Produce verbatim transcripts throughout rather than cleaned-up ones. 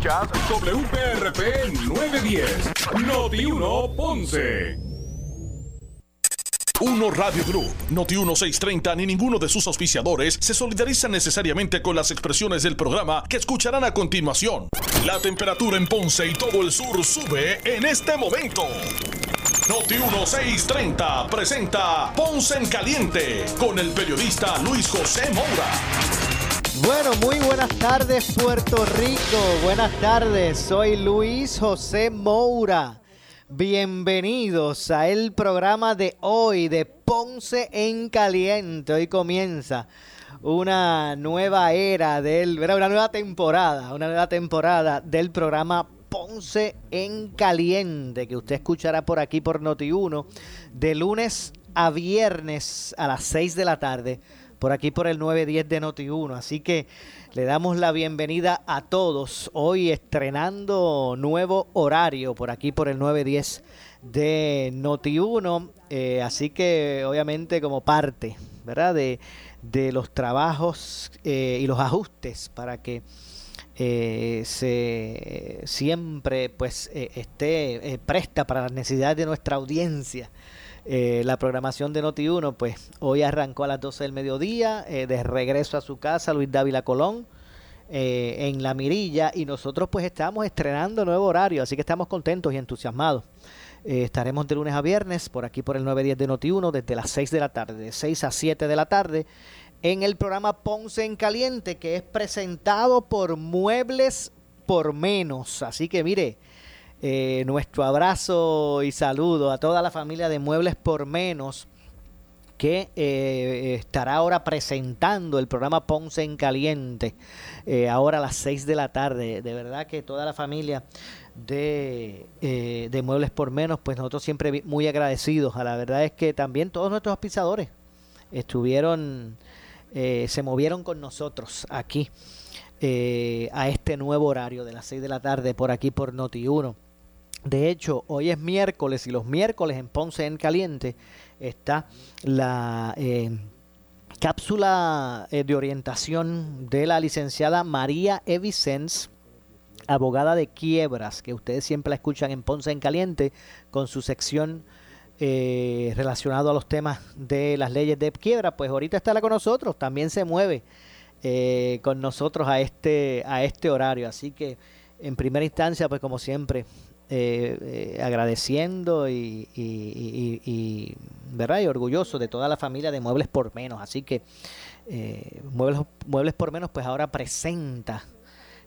Escuchas W P R P nueve diez, Noti uno Ponce. Uno Radio Group, Noti uno seiscientos treinta ni ninguno de sus auspiciadores se solidarizan necesariamente con las expresiones del programa que escucharán a continuación. La temperatura en Ponce y todo el sur sube en este momento. Noti uno seiscientos treinta presenta Ponce en Caliente con el periodista Luis José Moura. Bueno, muy buenas tardes, Puerto Rico. Buenas tardes, soy Luis José Moura. Bienvenidos a el programa de hoy de Ponce en Caliente. Hoy comienza una nueva era del, una nueva temporada, una nueva temporada del programa Ponce en Caliente, que usted escuchará por aquí por Noti uno de lunes a viernes a las seis de la tarde, por aquí por el nueve diez de Noti uno. Así que le damos la bienvenida a todos, hoy estrenando nuevo horario por aquí por el nueve diez de Noti uno. Eh, así que obviamente como parte, ¿verdad?, de, de los trabajos eh, y los ajustes para que eh, se siempre pues eh, esté eh, presta para las necesidades de nuestra audiencia. Eh, la programación de Noti uno, pues hoy arrancó a las doce del mediodía, eh, de regreso a su casa, Luis Dávila Colón, eh, en La Mirilla, y nosotros pues estamos estrenando nuevo horario, así que estamos contentos y entusiasmados. Eh, estaremos de lunes a viernes por aquí por el nueve diez de Noti uno desde las seis de la tarde, de seis a siete de la tarde, en el programa Ponce en Caliente, que es presentado por Muebles por Menos. Así que mire, Eh, nuestro abrazo y saludo a toda la familia de Muebles por Menos, que eh, estará ahora presentando el programa Ponce en Caliente, eh, ahora a las seis de la tarde. De verdad que toda la familia de, eh, de Muebles por Menos, pues nosotros siempre muy agradecidos. La verdad es que también todos nuestros auspiciadores estuvieron, eh, se movieron con nosotros aquí. Eh, a este nuevo horario de las seis de la tarde por aquí por Noti uno. De hecho, hoy es miércoles y los miércoles en Ponce en Caliente está la eh, cápsula eh, de orientación de la licenciada María E. Vicéns, abogada de quiebras, que ustedes siempre la escuchan en Ponce en Caliente con su sección eh, relacionado a los temas de las leyes de quiebra. Pues ahorita estará con nosotros, también se mueve Eh, con nosotros a este a este horario, así que en primera instancia pues como siempre eh, eh, agradeciendo y, y, y, y verdad y orgulloso de toda la familia de Muebles por Menos. Así que eh, Muebles, Muebles por Menos pues ahora presenta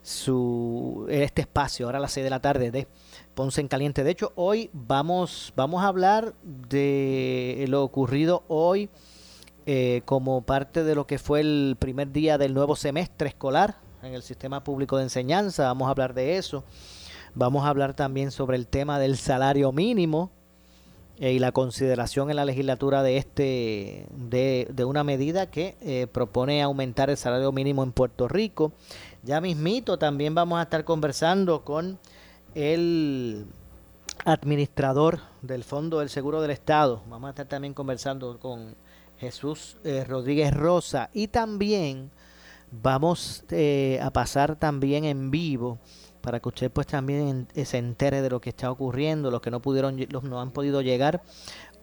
su este espacio ahora a las seis de la tarde de Ponce en Caliente. De hecho, hoy vamos vamos a hablar de lo ocurrido hoy Eh, como parte de lo que fue el primer día del nuevo semestre escolar en el sistema público de enseñanza. Vamos a hablar de eso. Vamos a hablar también sobre el tema del salario mínimo eh, y la consideración en la legislatura de este de, de una medida que eh, propone aumentar el salario mínimo en Puerto Rico. Ya mismito también vamos a estar conversando con el administrador del Fondo del Seguro del Estado. Vamos a estar también conversando con Jesús eh, Rodríguez Rosa, y también vamos eh, a pasar también en vivo para que usted pues también en, se entere de lo que está ocurriendo, los que no pudieron, los no han podido llegar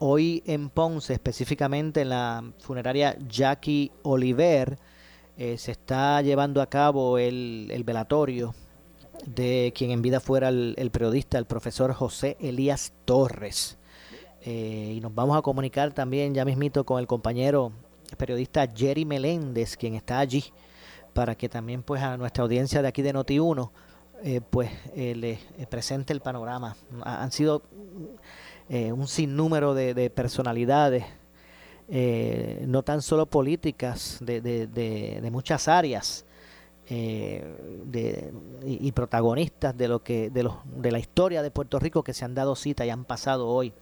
hoy en Ponce, específicamente en la funeraria Jackie Oliver. Eh, se está llevando a cabo el, el velatorio de quien en vida fuera el, el periodista, el profesor José Elías Torres. Eh, y nos vamos a comunicar también ya mismito con el compañero periodista Jerry Meléndez, quien está allí, para que también pues a nuestra audiencia de aquí de Noti uno eh, pues eh, le eh, presente el panorama. Han sido eh, un sinnúmero de, de personalidades, eh, no tan solo políticas, de, de, de, de muchas áreas eh, de, y, y protagonistas de lo que de, los, de la historia de Puerto Rico, que se han dado cita y han pasado hoy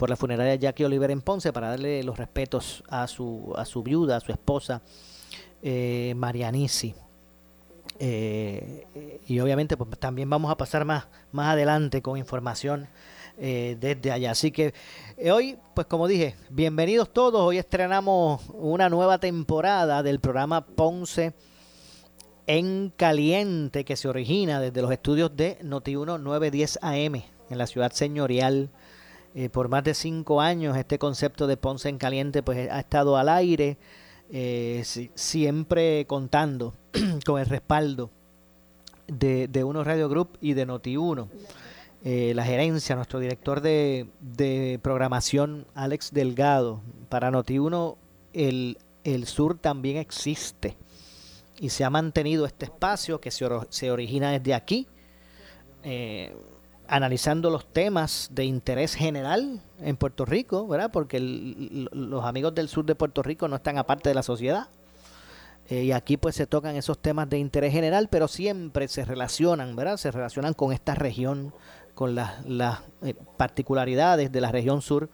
por la funeraria Jackie Oliver en Ponce para darle los respetos a su a su viuda, a su esposa, eh, Marianisi. Eh, y obviamente pues también vamos a pasar más, más adelante con información eh, desde allá. Así que eh, hoy, pues como dije, bienvenidos todos. Hoy estrenamos una nueva temporada del programa Ponce en Caliente, que se origina desde los estudios de Noti uno nueve diez A M en la ciudad señorial. Eh, por más de cinco años este concepto de Ponce en Caliente pues ha estado al aire, eh, si, siempre contando con el respaldo de, de Uno Radio Group y de Noti uno. Eh, la gerencia, nuestro director de, de programación, Alex Delgado, para Noti uno el, el sur también existe y se ha mantenido este espacio que se, or- se origina desde aquí, eh, analizando los temas de interés general en Puerto Rico, ¿verdad? Porque el, los amigos del sur de Puerto Rico no están aparte de la sociedad, eh, y aquí pues se tocan esos temas de interés general, pero siempre se relacionan, ¿verdad? Se relacionan con esta región, con las, las eh, particularidades de la región sur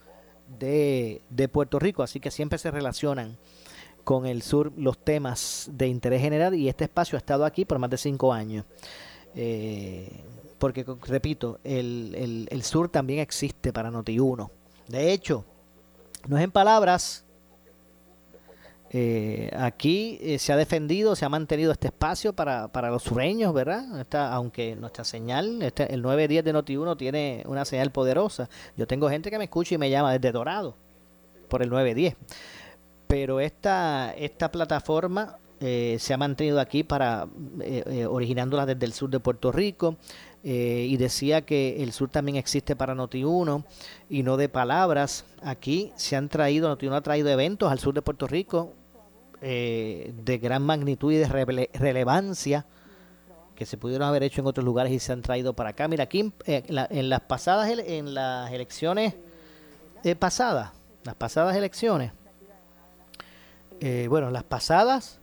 de, de Puerto Rico, así que siempre se relacionan con el sur los temas de interés general, y este espacio ha estado aquí por más de cinco años. Eh, porque, repito, el, el, el sur también existe para Noti uno. De hecho, no es en palabras, eh, aquí eh, se ha defendido, se ha mantenido este espacio para, para los sureños, ¿verdad? Esta, aunque nuestra señal, este, el nueve diez de Noti uno tiene una señal poderosa. Yo tengo gente que me escucha y me llama desde Dorado por el nueve diez. Pero esta esta plataforma eh, se ha mantenido aquí para eh, eh, originándola desde el sur de Puerto Rico, eh, y decía que el sur también existe para Noti uno y no de palabras. Aquí se han traído, Noti uno ha traído eventos al sur de Puerto Rico eh, de gran magnitud y de rele- relevancia que se pudieron haber hecho en otros lugares y se han traído para acá. Mira, aquí eh, la, en las pasadas ele- en las elecciones eh, pasadas, las pasadas elecciones Eh, bueno, las pasadas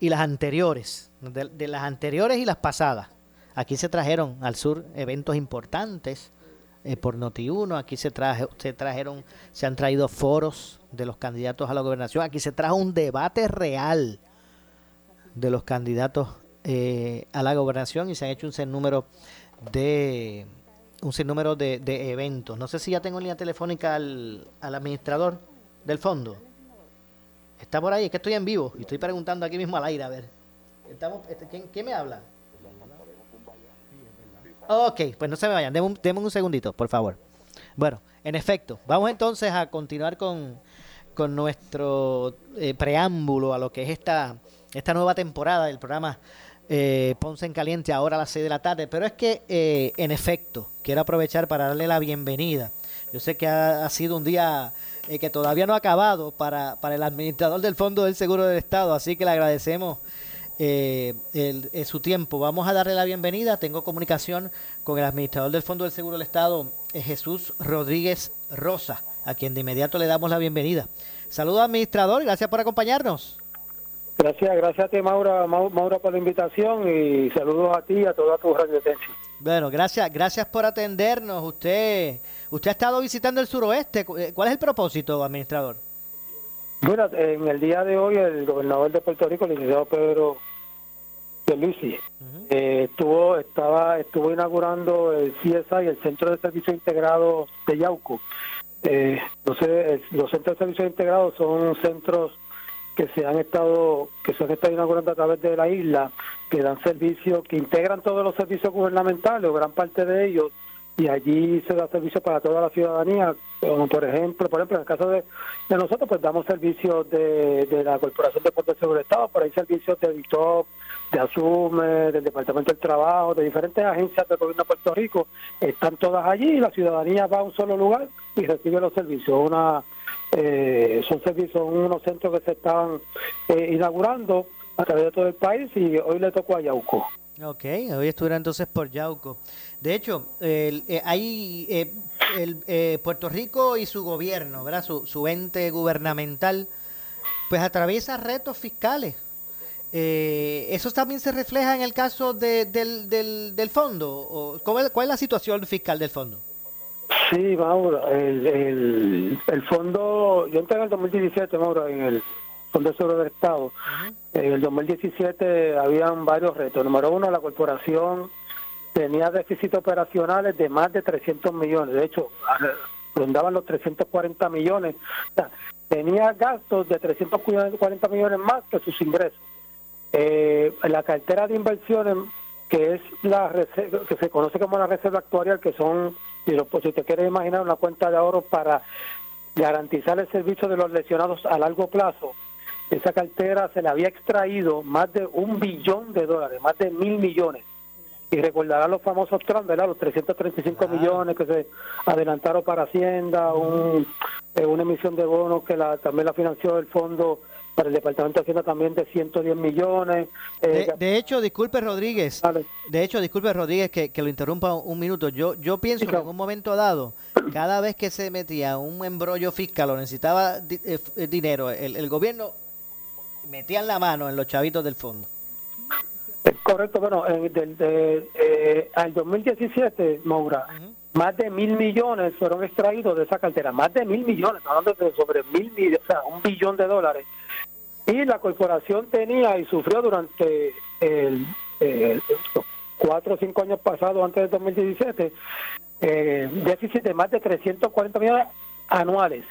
y las anteriores, de, de las anteriores y las pasadas. Aquí se trajeron al sur eventos importantes eh, por Noti uno, aquí se, traje, se trajeron, se han traído foros de los candidatos a la gobernación, aquí se trajo un debate real de los candidatos eh, a la gobernación y se han hecho un sinnúmero de un sinnúmero de, de eventos. No sé si ya tengo en línea telefónica al, al administrador del fondo. Está por ahí, es que estoy en vivo y estoy preguntando aquí mismo al aire, a ver. Estamos, este, ¿quién, ¿Quién me habla? Ok, pues no se me vayan, denme un, denme un segundito, por favor. Bueno, en efecto, vamos entonces a continuar con, con nuestro eh, preámbulo a lo que es esta, esta nueva temporada del programa eh, Ponce en Caliente, ahora a las seis de la tarde. Pero es que, eh, en efecto, quiero aprovechar para darle la bienvenida. Yo sé que ha, ha sido un día eh, que todavía no ha acabado para, para el administrador del Fondo del Seguro del Estado, así que le agradecemos eh, el, el, su tiempo. Vamos a darle la bienvenida. Tengo comunicación con el administrador del Fondo del Seguro del Estado, eh, Jesús Rodríguez Rosa, a quien de inmediato le damos la bienvenida. Saludos, administrador, gracias por acompañarnos. Gracias, gracias a ti, Maura, Maura, por la invitación y saludos a ti y a toda tu radioaudiencia. Bueno, gracias, gracias por atendernos. Usted usted ha estado visitando el suroeste. ¿Cuál es el propósito, administrador? Bueno, en el día de hoy el gobernador de Puerto Rico, el licenciado Pedro Pierluisi, uh-huh. eh, estuvo estaba estuvo inaugurando el C S I, el Centro de Servicios Integrados de Yauco. Eh, entonces, los centros de servicios integrados son centros que se han estado que se han estado inaugurando a través de la isla, que dan servicios, que integran todos los servicios gubernamentales o gran parte de ellos, y allí se da servicio para toda la ciudadanía, como por ejemplo, por ejemplo en el caso de, de nosotros, pues damos servicios de, de la Corporación de Deportes del Estado, por ahí servicios de Vitoc, de Asume, del Departamento del Trabajo, de diferentes agencias del gobierno de Puerto Rico, están todas allí y la ciudadanía va a un solo lugar y recibe los servicios. Una Eh, son servicios, son unos centros que se están eh, inaugurando a través de todo el país y hoy le tocó a Yauco. Ok, hoy estuviera entonces por Yauco. De hecho, eh, eh, hay eh, el, eh, Puerto Rico y su gobierno, ¿verdad? Su, su ente gubernamental, pues atraviesa retos fiscales. Eh, ¿Eso también se refleja en el caso de, del, del, del fondo? ¿O cómo es, ¿Cuál es la situación fiscal del fondo? Sí, Mauro, el, el, el fondo, yo entré en el dos mil diecisiete, Mauro, en el Fondo del Seguro del Estado. En el dos mil diecisiete habían varios retos. Número uno, la corporación tenía déficits operacionales de más de trescientos millones, de hecho, rondaban los trescientos cuarenta millones. O sea, tenía gastos de trescientos cuarenta millones más que sus ingresos. Eh, la cartera de inversiones, que es la reserva, que se conoce como la reserva actuarial, que son, si, lo, si te quieres imaginar, una cuenta de ahorros para garantizar el servicio de los lesionados a largo plazo. Esa cartera se le había extraído más de un billón de dólares, más de mil millones. Y recordará los famosos trans, ¿verdad? Los trescientos treinta y cinco ah. millones que se adelantaron para Hacienda, un, eh, una emisión de bonos que la, también la financió el fondo para el Departamento de Hacienda también de ciento diez millones. Eh, de, de hecho, disculpe Rodríguez, vale. de hecho, disculpe Rodríguez que, que lo interrumpa un, un minuto. Yo yo pienso sí, claro. que en un momento dado, cada vez que se metía un embrollo fiscal o necesitaba di, eh, dinero, el, el gobierno metía la mano en los chavitos del fondo. Correcto, bueno, eh, de, de, eh, al dos mil diecisiete, Moura, uh-huh. más de mil millones fueron extraídos de esa cartera, más de mil millones, hablando de sobre mil millones, o sea, un billón de dólares. Y la corporación tenía y sufrió durante el, el, los cuatro o cinco años pasados, antes del dos mil diecisiete, eh, déficit de más de trescientos cuarenta millones anuales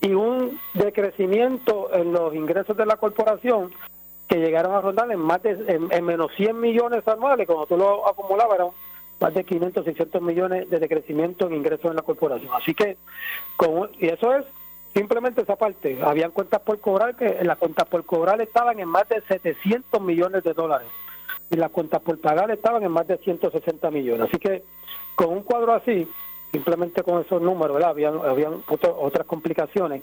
y un decrecimiento en los ingresos de la corporación que llegaron a rondar en más de en, en menos cien millones anuales. Cuando tú lo acumulabas, eran más de quinientos, seiscientos millones de decrecimiento en ingresos en la corporación. Así que, con, y eso es simplemente esa parte. Habían cuentas por cobrar, que las cuentas por cobrar estaban en más de setecientos millones de dólares. Y las cuentas por pagar estaban en más de ciento sesenta millones. Así que, con un cuadro así, simplemente con esos números, ¿verdad? Habían, habían otro, otras complicaciones.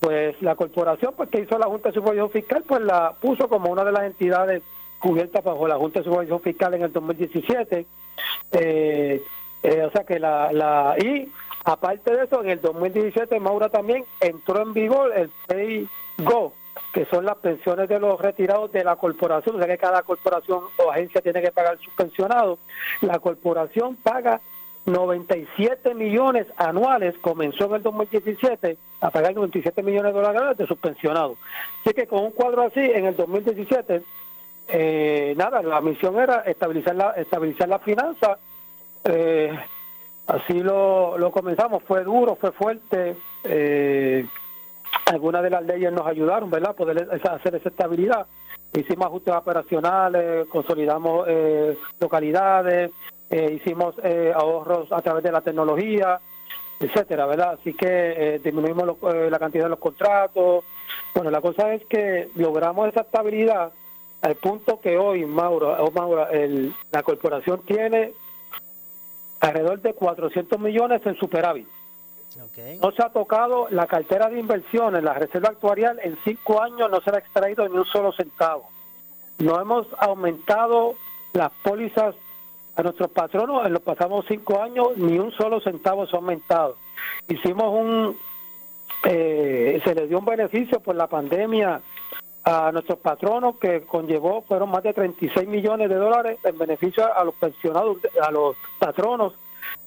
Pues la corporación, pues que hizo la Junta de Supervisión Fiscal, pues la puso como una de las entidades cubiertas bajo la Junta de Supervisión Fiscal en el dos mil diecisiete. Eh, eh, o sea que la, la... Y aparte de eso, en el dos mil diecisiete, Maura, también entró en vigor el P E I-G O, que son las pensiones de los retirados de la corporación. O sea que cada corporación o agencia tiene que pagar sus pensionados. La corporación paga noventa y siete millones anuales, comenzó en el dos mil diecisiete a pagar noventa y siete millones de dólares de sus pensionados. Así que con un cuadro así, en el dos mil diecisiete, eh, nada, la misión era estabilizar la estabilizar la finanza. Eh, así lo, lo comenzamos, fue duro, fue fuerte. Eh, algunas de las leyes nos ayudaron, ¿verdad?, poder hacer esa estabilidad. Hicimos ajustes operacionales, consolidamos eh, localidades, Eh, hicimos eh, ahorros a través de la tecnología, etcétera, ¿verdad? Así que eh, disminuimos lo, eh, la cantidad de los contratos. Bueno, la cosa es que logramos esa estabilidad al punto que hoy, Maura, oh, Maura el, la corporación tiene alrededor de cuatrocientos millones en superávit. Okay. No se ha tocado la cartera de inversiones, la reserva actuarial, en cinco años no se la ha extraído ni un solo centavo. No hemos aumentado las pólizas a nuestros patronos en los pasados cinco años, ni un solo centavo se ha aumentado. Hicimos un, eh, se les dio un beneficio por la pandemia a nuestros patronos que conllevó, fueron más de treinta y seis millones de dólares en beneficio a los pensionados, a los patronos,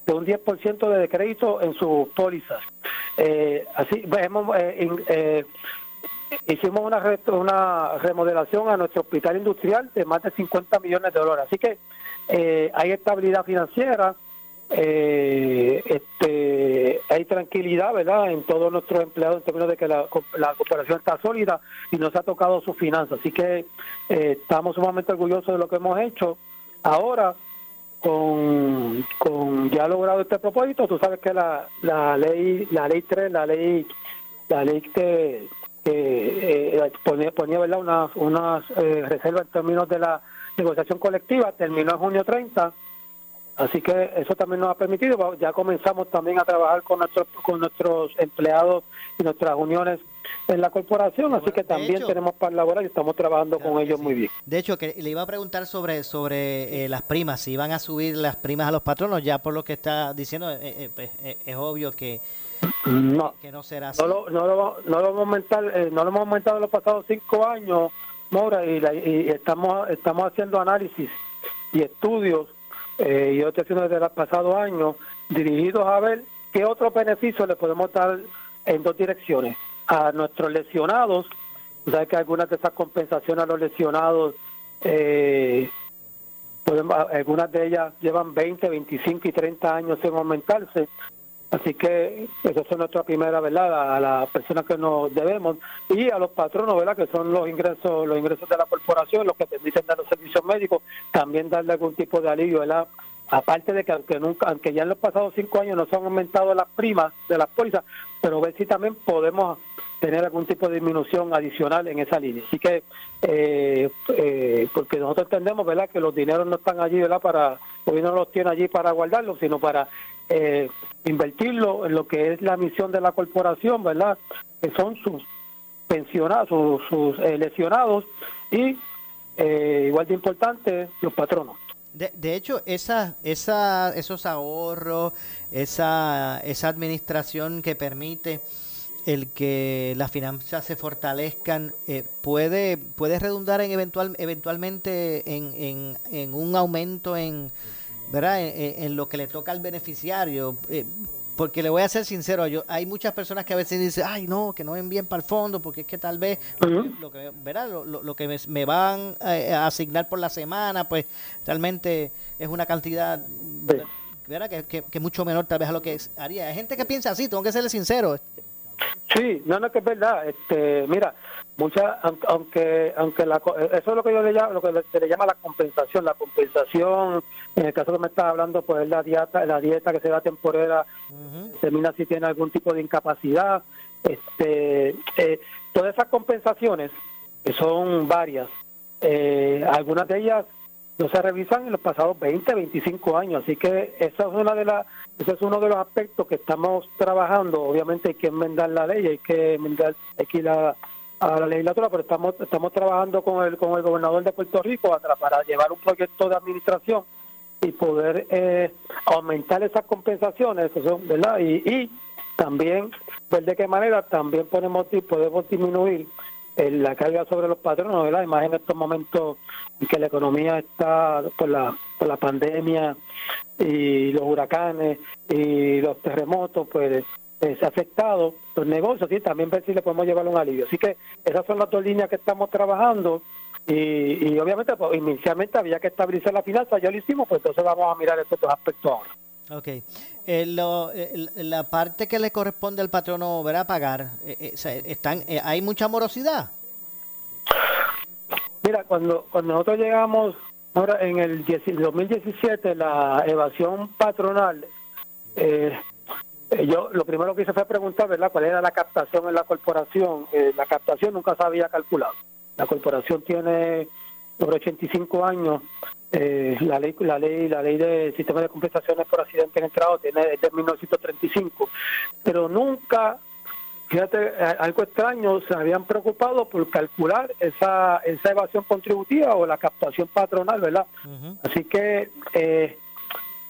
de un diez por ciento de crédito en sus pólizas. Eh, así, hemos, eh, eh, hicimos una, re, una remodelación a nuestro hospital industrial de más de cincuenta millones de dólares. Así que, Eh, hay estabilidad financiera, eh, este, hay tranquilidad, ¿verdad?, en todos nuestros empleados en términos de que la, la corporación está sólida y no se ha tocado sus finanzas. Así que eh, estamos sumamente orgullosos de lo que hemos hecho. Ahora, con, con ya logrado este propósito, tú sabes que la, la ley, la ley tres, la ley, la ley que, que eh, ponía, ponía, ¿verdad?, unas, unas eh, reservas en términos de la negociación colectiva, terminó en junio treinta, así que eso también nos ha permitido, ya comenzamos también a trabajar con nuestros con nuestros empleados y nuestras uniones en la corporación, así bueno, que también hecho, tenemos para laborar y estamos trabajando claro con ellos sí. muy bien. De hecho, que le iba a preguntar sobre sobre eh, las primas, si van a subir las primas a los patronos, ya por lo que está diciendo, eh, eh, pues, eh, es obvio que no, que no será así. No lo, no lo, no lo hemos aumentado, eh, no lo hemos aumentado en los pasados cinco años, Moura, y, la, y estamos estamos haciendo análisis y estudios, eh, y yo estoy haciendo desde los pasados años, dirigidos a ver qué otros beneficios le podemos dar en dos direcciones. A nuestros lesionados, sabes que algunas de esas compensaciones a los lesionados, eh, podemos, algunas de ellas llevan veinte, veinticinco y treinta años sin aumentarse, Así que esa es nuestra primera, ¿verdad?, a las personas que nos debemos y a los patronos, ¿verdad?, que son los ingresos los ingresos de la corporación, los que permiten dar los servicios médicos, también darle algún tipo de alivio, ¿verdad? Aparte de que aunque nunca, aunque ya en los pasados cinco años nos han aumentado las primas de las pólizas, pero ver si también podemos tener algún tipo de disminución adicional en esa línea. Así que, eh, eh, porque nosotros entendemos, ¿verdad?, que los dineros no están allí, ¿verdad?, para, el gobierno no los tiene allí para guardarlos, sino para eh, invertirlo en lo que es la misión de la corporación, ¿verdad?, que son sus pensionados, sus, sus eh, lesionados y, eh, igual de importante, los patronos. De, de hecho, esa, esa, esos ahorros, esa, esa administración que permite el que las finanzas se fortalezcan, eh, puede, puede redundar en eventual, eventualmente en, en, en un aumento en, ¿verdad?, en, en lo que le toca al beneficiario. Eh, porque le voy a ser sincero, yo hay muchas personas que a veces dicen, ay no, que no envíen para el fondo, porque es que tal vez uh-huh. lo que, ¿verdad?, lo, lo, lo que me, me van a asignar por la semana, pues realmente es una cantidad, ¿verdad?, que, que, que mucho menor tal vez a lo que haría. Hay gente que piensa así, tengo que serle sincero. Sí, no, no, que es verdad. Este, mira, mucha, aunque, aunque la, eso es lo que yo le llamo, lo que se le llama la compensación, la compensación. En el caso que me estás hablando, pues la dieta, la dieta que se da temporera, uh-huh. termina si tiene algún tipo de incapacidad. Este, eh, todas esas compensaciones, que son varias, eh, algunas de ellas no se revisan en los pasados veinte, veinticinco años, así que esa es una de las, ese es uno de los aspectos que estamos trabajando. Obviamente hay que enmendar la ley, hay que enmendar, hay que ir a, a la legislatura, pero estamos estamos trabajando con el con el gobernador de Puerto Rico para, para llevar un proyecto de administración y poder eh, aumentar esas compensaciones, eso son, ¿verdad? Y, y también ver de qué manera también podemos podemos disminuir la carga sobre los patronos, ¿verdad? Y más en estos momentos en que la economía está por la, por la pandemia y los huracanes y los terremotos, pues eh, se ha afectado los negocios, y ¿sí? también ver si le podemos llevar un alivio. Así que esas son las dos líneas que estamos trabajando y, y obviamente pues, inicialmente había que estabilizar la finanza, ya lo hicimos, pues entonces vamos a mirar estos dos aspectos ahora. Ok. Eh, lo, eh, la parte que le corresponde al patrono, ¿verdad?, pagar, eh, eh, están, eh, ¿hay mucha morosidad? Mira, cuando cuando nosotros llegamos, ahora en el dos mil diecisiete, la evasión patronal, eh, yo lo primero que hice fue preguntar, ¿verdad?, cuál era la captación en la corporación. Eh, la captación nunca se había calculado. La corporación tiene sobre ochenta y cinco años. Eh, la ley la ley la ley de sistema de compensaciones por accidente en el trabajo tiene desde mil novecientos treinta y cinco, pero nunca, fíjate, algo extraño, se habían preocupado por calcular esa esa evasión contributiva o la captación patronal, ¿verdad? Uh-huh. Así que eh,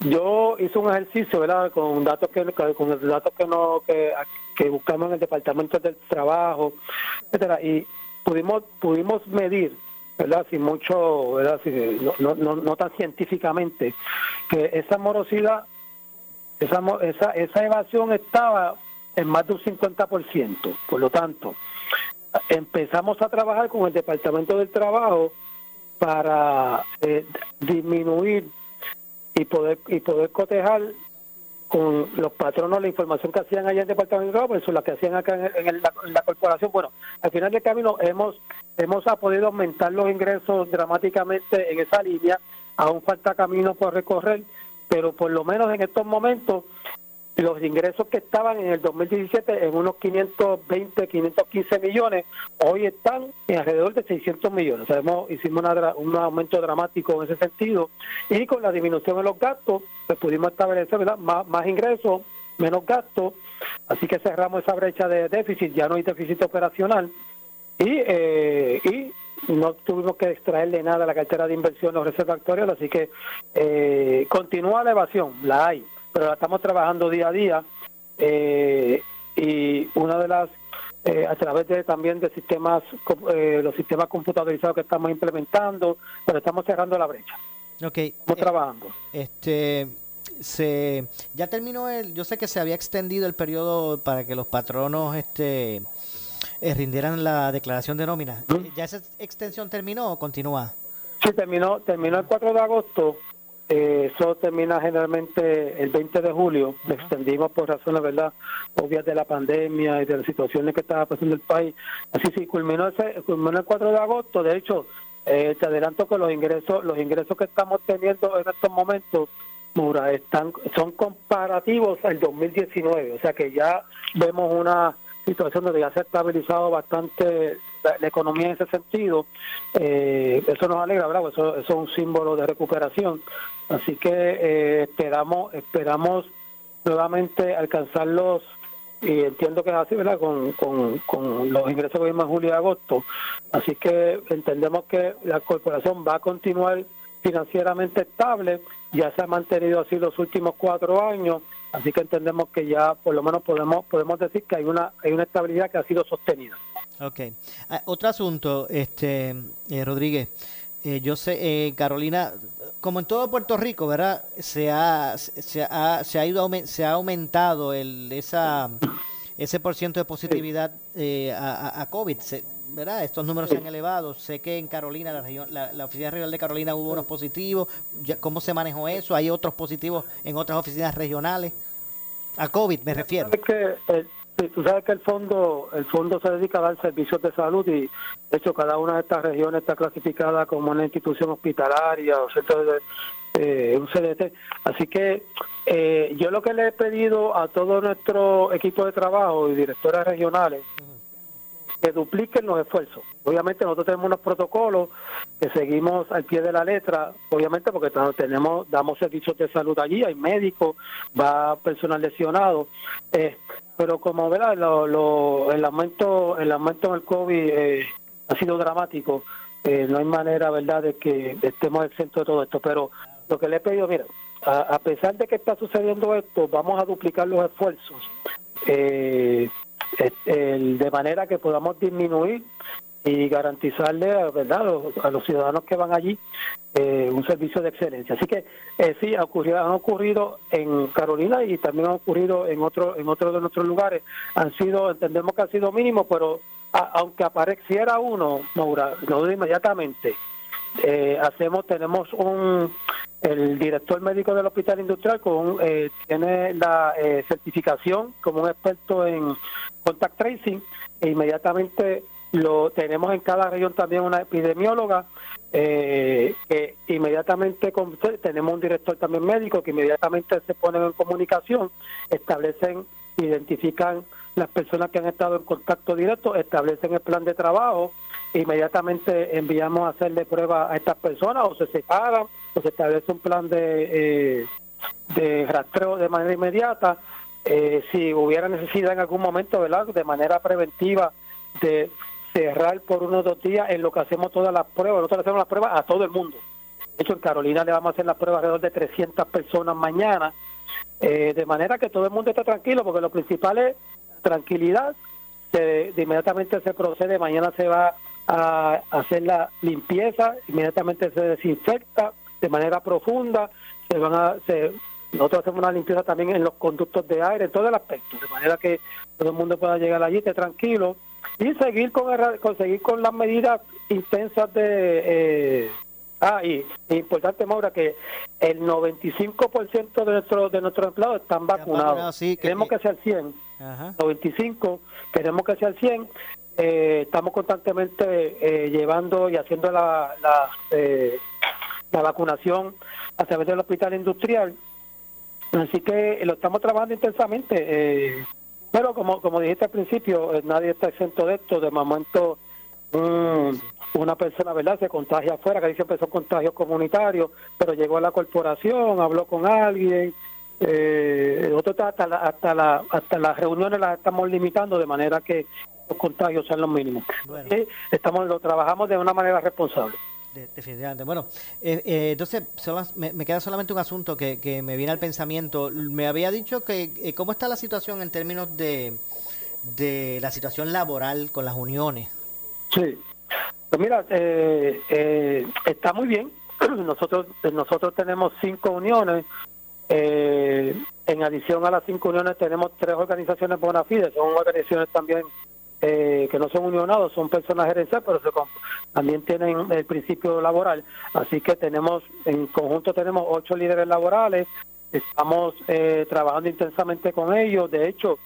yo hice un ejercicio, ¿verdad?, con datos que con datos que no que, que buscamos en el Departamento del Trabajo, etcétera, y pudimos pudimos medir, ¿verdad?, sin mucho, ¿verdad?, sin, no, no, no, no tan científicamente, que esa morosidad, esa, esa, esa evasión estaba en más de un cincuenta por ciento. Por lo tanto, empezamos a trabajar con el Departamento del Trabajo para eh, disminuir y poder y poder cotejar con los patronos la información que hacían allá en el Departamento de Trabajo, por eso la que hacían acá en, el, en, el, en la corporación. Bueno, al final del camino hemos hemos podido aumentar los ingresos dramáticamente en esa línea. Aún falta camino por recorrer, pero por lo menos en estos momentos los ingresos que estaban en el dos mil diecisiete en unos quinientos veinte, quinientos quince millones, hoy están en alrededor de seiscientos millones. O sea, hemos, hicimos una, un aumento dramático en ese sentido, y con la disminución en los gastos, pues pudimos establecer, ¿verdad?, más, más ingresos, menos gastos, así que cerramos esa brecha de déficit, ya no hay déficit operacional, y, eh, y no tuvimos que extraerle nada a la cartera de inversión, los reservas actuariales, así que eh, continúa la evasión, la hay, pero la estamos trabajando día a día, eh, y una de las, eh, a través de también de sistemas, eh, los sistemas computadorizados que estamos implementando, pero estamos cerrando la brecha. Okay. Estamos eh, trabajando. Este, se, ya terminó el, yo sé que se había extendido el periodo para que los patronos, este, eh, rindieran la declaración de nómina. ¿Mm? ¿Ya esa extensión terminó o continúa? Sí, terminó, terminó el cuatro de agosto. Eh, eso termina generalmente el veinte de julio, lo extendimos por razones, verdad, obvias de la pandemia y de las situaciones que estaba pasando el país. Así sí, culminó, ese, culminó el cuatro de agosto, de hecho, eh, te adelanto que los ingresos los ingresos que estamos teniendo en estos momentos, Mura, están son comparativos al dos mil diecinueve, o sea que ya vemos una situación donde ya se ha estabilizado bastante la, la economía en ese sentido. Eh, eso nos alegra, bravo, eso, eso es un símbolo de recuperación. Así que eh, esperamos esperamos nuevamente alcanzarlos, y entiendo que es así, ¿verdad?, con, con, con los ingresos que vimos en julio y agosto. Así que entendemos que la corporación va a continuar financieramente estable, ya se ha mantenido así los últimos cuatro años, así que entendemos que ya por lo menos podemos podemos decir que hay una hay una estabilidad que ha sido sostenida. Okay. Uh, otro asunto, este eh, Rodríguez, eh, yo sé, eh, Carolina, como en todo Puerto Rico, ¿verdad?, se ha se ha se ha ido se ha aumentado el esa ese por ciento de positividad, sí, eh, a, a COVID, se, ¿verdad? Estos números se han elevado. Sé que en Carolina, la región, la, la oficina regional de Carolina, hubo unos positivos. ¿Cómo se manejó eso? ¿Hay otros positivos en otras oficinas regionales? A COVID me refiero. Tú sabes que, eh, tú sabes que el fondo el fondo se dedica a dar servicios de salud, y de hecho cada una de estas regiones está clasificada como una institución hospitalaria o centro de eh, un C D T. Así que eh, yo lo que le he pedido a todo nuestro equipo de trabajo y directoras regionales, que dupliquen los esfuerzos. Obviamente nosotros tenemos unos protocolos que seguimos al pie de la letra, obviamente porque tenemos damos servicios de salud allí, hay médicos, va personal lesionado, eh, pero como verás, lo, lo, el aumento el aumento del COVID eh, ha sido dramático, eh, no hay manera, verdad, de que estemos exentos de todo esto, pero lo que le he pedido, mira, a, a pesar de que está sucediendo esto, vamos a duplicar los esfuerzos, eh, de manera que podamos disminuir y garantizarle, ¿verdad?, a los ciudadanos que van allí eh, un servicio de excelencia. Así que eh, sí, ha ocurrido, han ocurrido en Carolina y también han ocurrido en otro, en otros de nuestros lugares. Han sido, entendemos que han sido mínimos, pero a, aunque apareciera uno, Maura, no inmediatamente. Eh, hacemos, tenemos un el director médico del hospital industrial con eh, tiene la eh, certificación como un experto en contact tracing, e inmediatamente lo tenemos en cada región también una epidemióloga, eh, que inmediatamente con, tenemos un director también médico que inmediatamente se ponen en comunicación, establecen, identifican las personas que han estado en contacto directo, establecen el plan de trabajo, e inmediatamente enviamos a hacerle pruebas a estas personas, o se separan, o se establece un plan de, eh, de rastreo de manera inmediata. Eh, si hubiera necesidad en algún momento, ¿verdad?, de manera preventiva, de cerrar por unos dos días, en lo que hacemos todas las pruebas. Nosotros hacemos las pruebas a todo el mundo. De hecho, en Carolina le vamos a hacer las pruebas alrededor de trescientas personas mañana, eh, de manera que todo el mundo está tranquilo, porque lo principal es tranquilidad. De, de inmediatamente se procede, mañana se va a hacer la limpieza, inmediatamente se desinfecta de manera profunda, se van a se, nosotros hacemos una limpieza también en los conductos de aire, en todo el aspecto, de manera que todo el mundo pueda llegar allí, esté tranquilo, y seguir con el, conseguir con las medidas intensas de eh, ah y es importante, Maura, que el noventa y cinco por ciento de nuestros de nuestros empleados están vacunados. Sí, que, queremos que sea el cien, ajá. noventa y cinco, queremos que sea el cien. Eh, estamos constantemente eh, llevando y haciendo la la, eh, la vacunación a través del hospital industrial, así que eh, lo estamos trabajando intensamente, eh, pero como como dijiste al principio, eh, nadie está exento de esto. De momento um, una persona, verdad, se contagia afuera, que ahí siempre son contagios comunitarios, pero llegó a la corporación, habló con alguien. Eh, nosotros hasta la, hasta la, hasta las reuniones las estamos limitando, de manera que los contagios sean los mínimos. Bueno. ¿Sí? Estamos, lo trabajamos de una manera responsable. De, definitivamente. Bueno, eh, eh, entonces solo, me, me queda solamente un asunto que, que me viene al pensamiento. Me había dicho que eh, cómo está la situación en términos de, de la situación laboral con las uniones. Sí. Pues mira, eh, eh, está muy bien. Nosotros, nosotros tenemos cinco uniones. Eh, en adición a las cinco uniones tenemos tres organizaciones bona fide, son organizaciones también eh, que no son unionados, son personas gerenciales, pero se comp- también tienen el principio laboral. Así que tenemos, en conjunto tenemos ocho líderes laborales, estamos eh, trabajando intensamente con ellos. De hecho,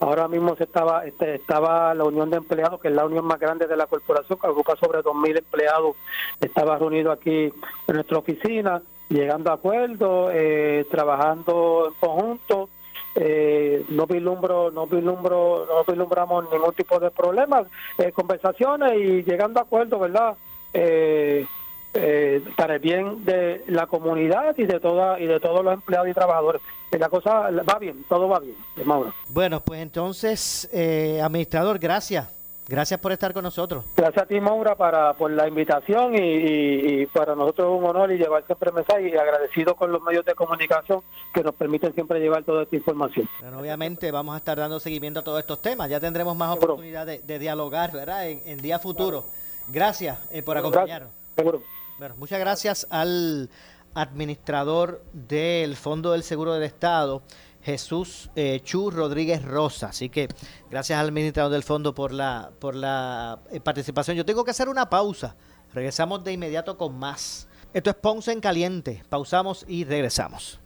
ahora mismo se estaba este, estaba la unión de empleados, que es la unión más grande de la corporación, que ocupa sobre dos mil empleados, estaba reunido aquí en nuestra oficina, llegando a acuerdos, eh, trabajando en conjunto. Eh, no vislumbro, no vislumbro, no vislumbramos ningún tipo de problemas, eh, conversaciones y llegando a acuerdos, ¿verdad? Eh, eh, para el bien de la comunidad y de toda y de todos los empleados y trabajadores. La cosa va bien, todo va bien, Mauro. Bueno, pues entonces, eh, administrador, gracias. Gracias por estar con nosotros. Gracias a ti, Maura, para, por la invitación y, y, y para nosotros es un honor y llevar siempre el mensaje y agradecido con los medios de comunicación que nos permiten siempre llevar toda esta información. Bueno, obviamente vamos a estar dando seguimiento a todos estos temas. Ya tendremos más seguro. oportunidad de, de dialogar, ¿verdad? En, en días futuros. Gracias eh, por acompañarnos. Gracias. Seguro. Bueno, muchas gracias al administrador del Fondo del Seguro del Estado, Jesús eh, Chu Rodríguez Rosa. Así que gracias al administrador del fondo por la por la eh, participación. Yo tengo que hacer una pausa. Regresamos de inmediato con más. Esto es Ponce en Caliente. Pausamos y regresamos.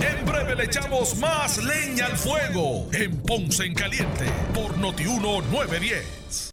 En breve le echamos más leña al fuego en Ponce en Caliente por Noti uno nueve diez.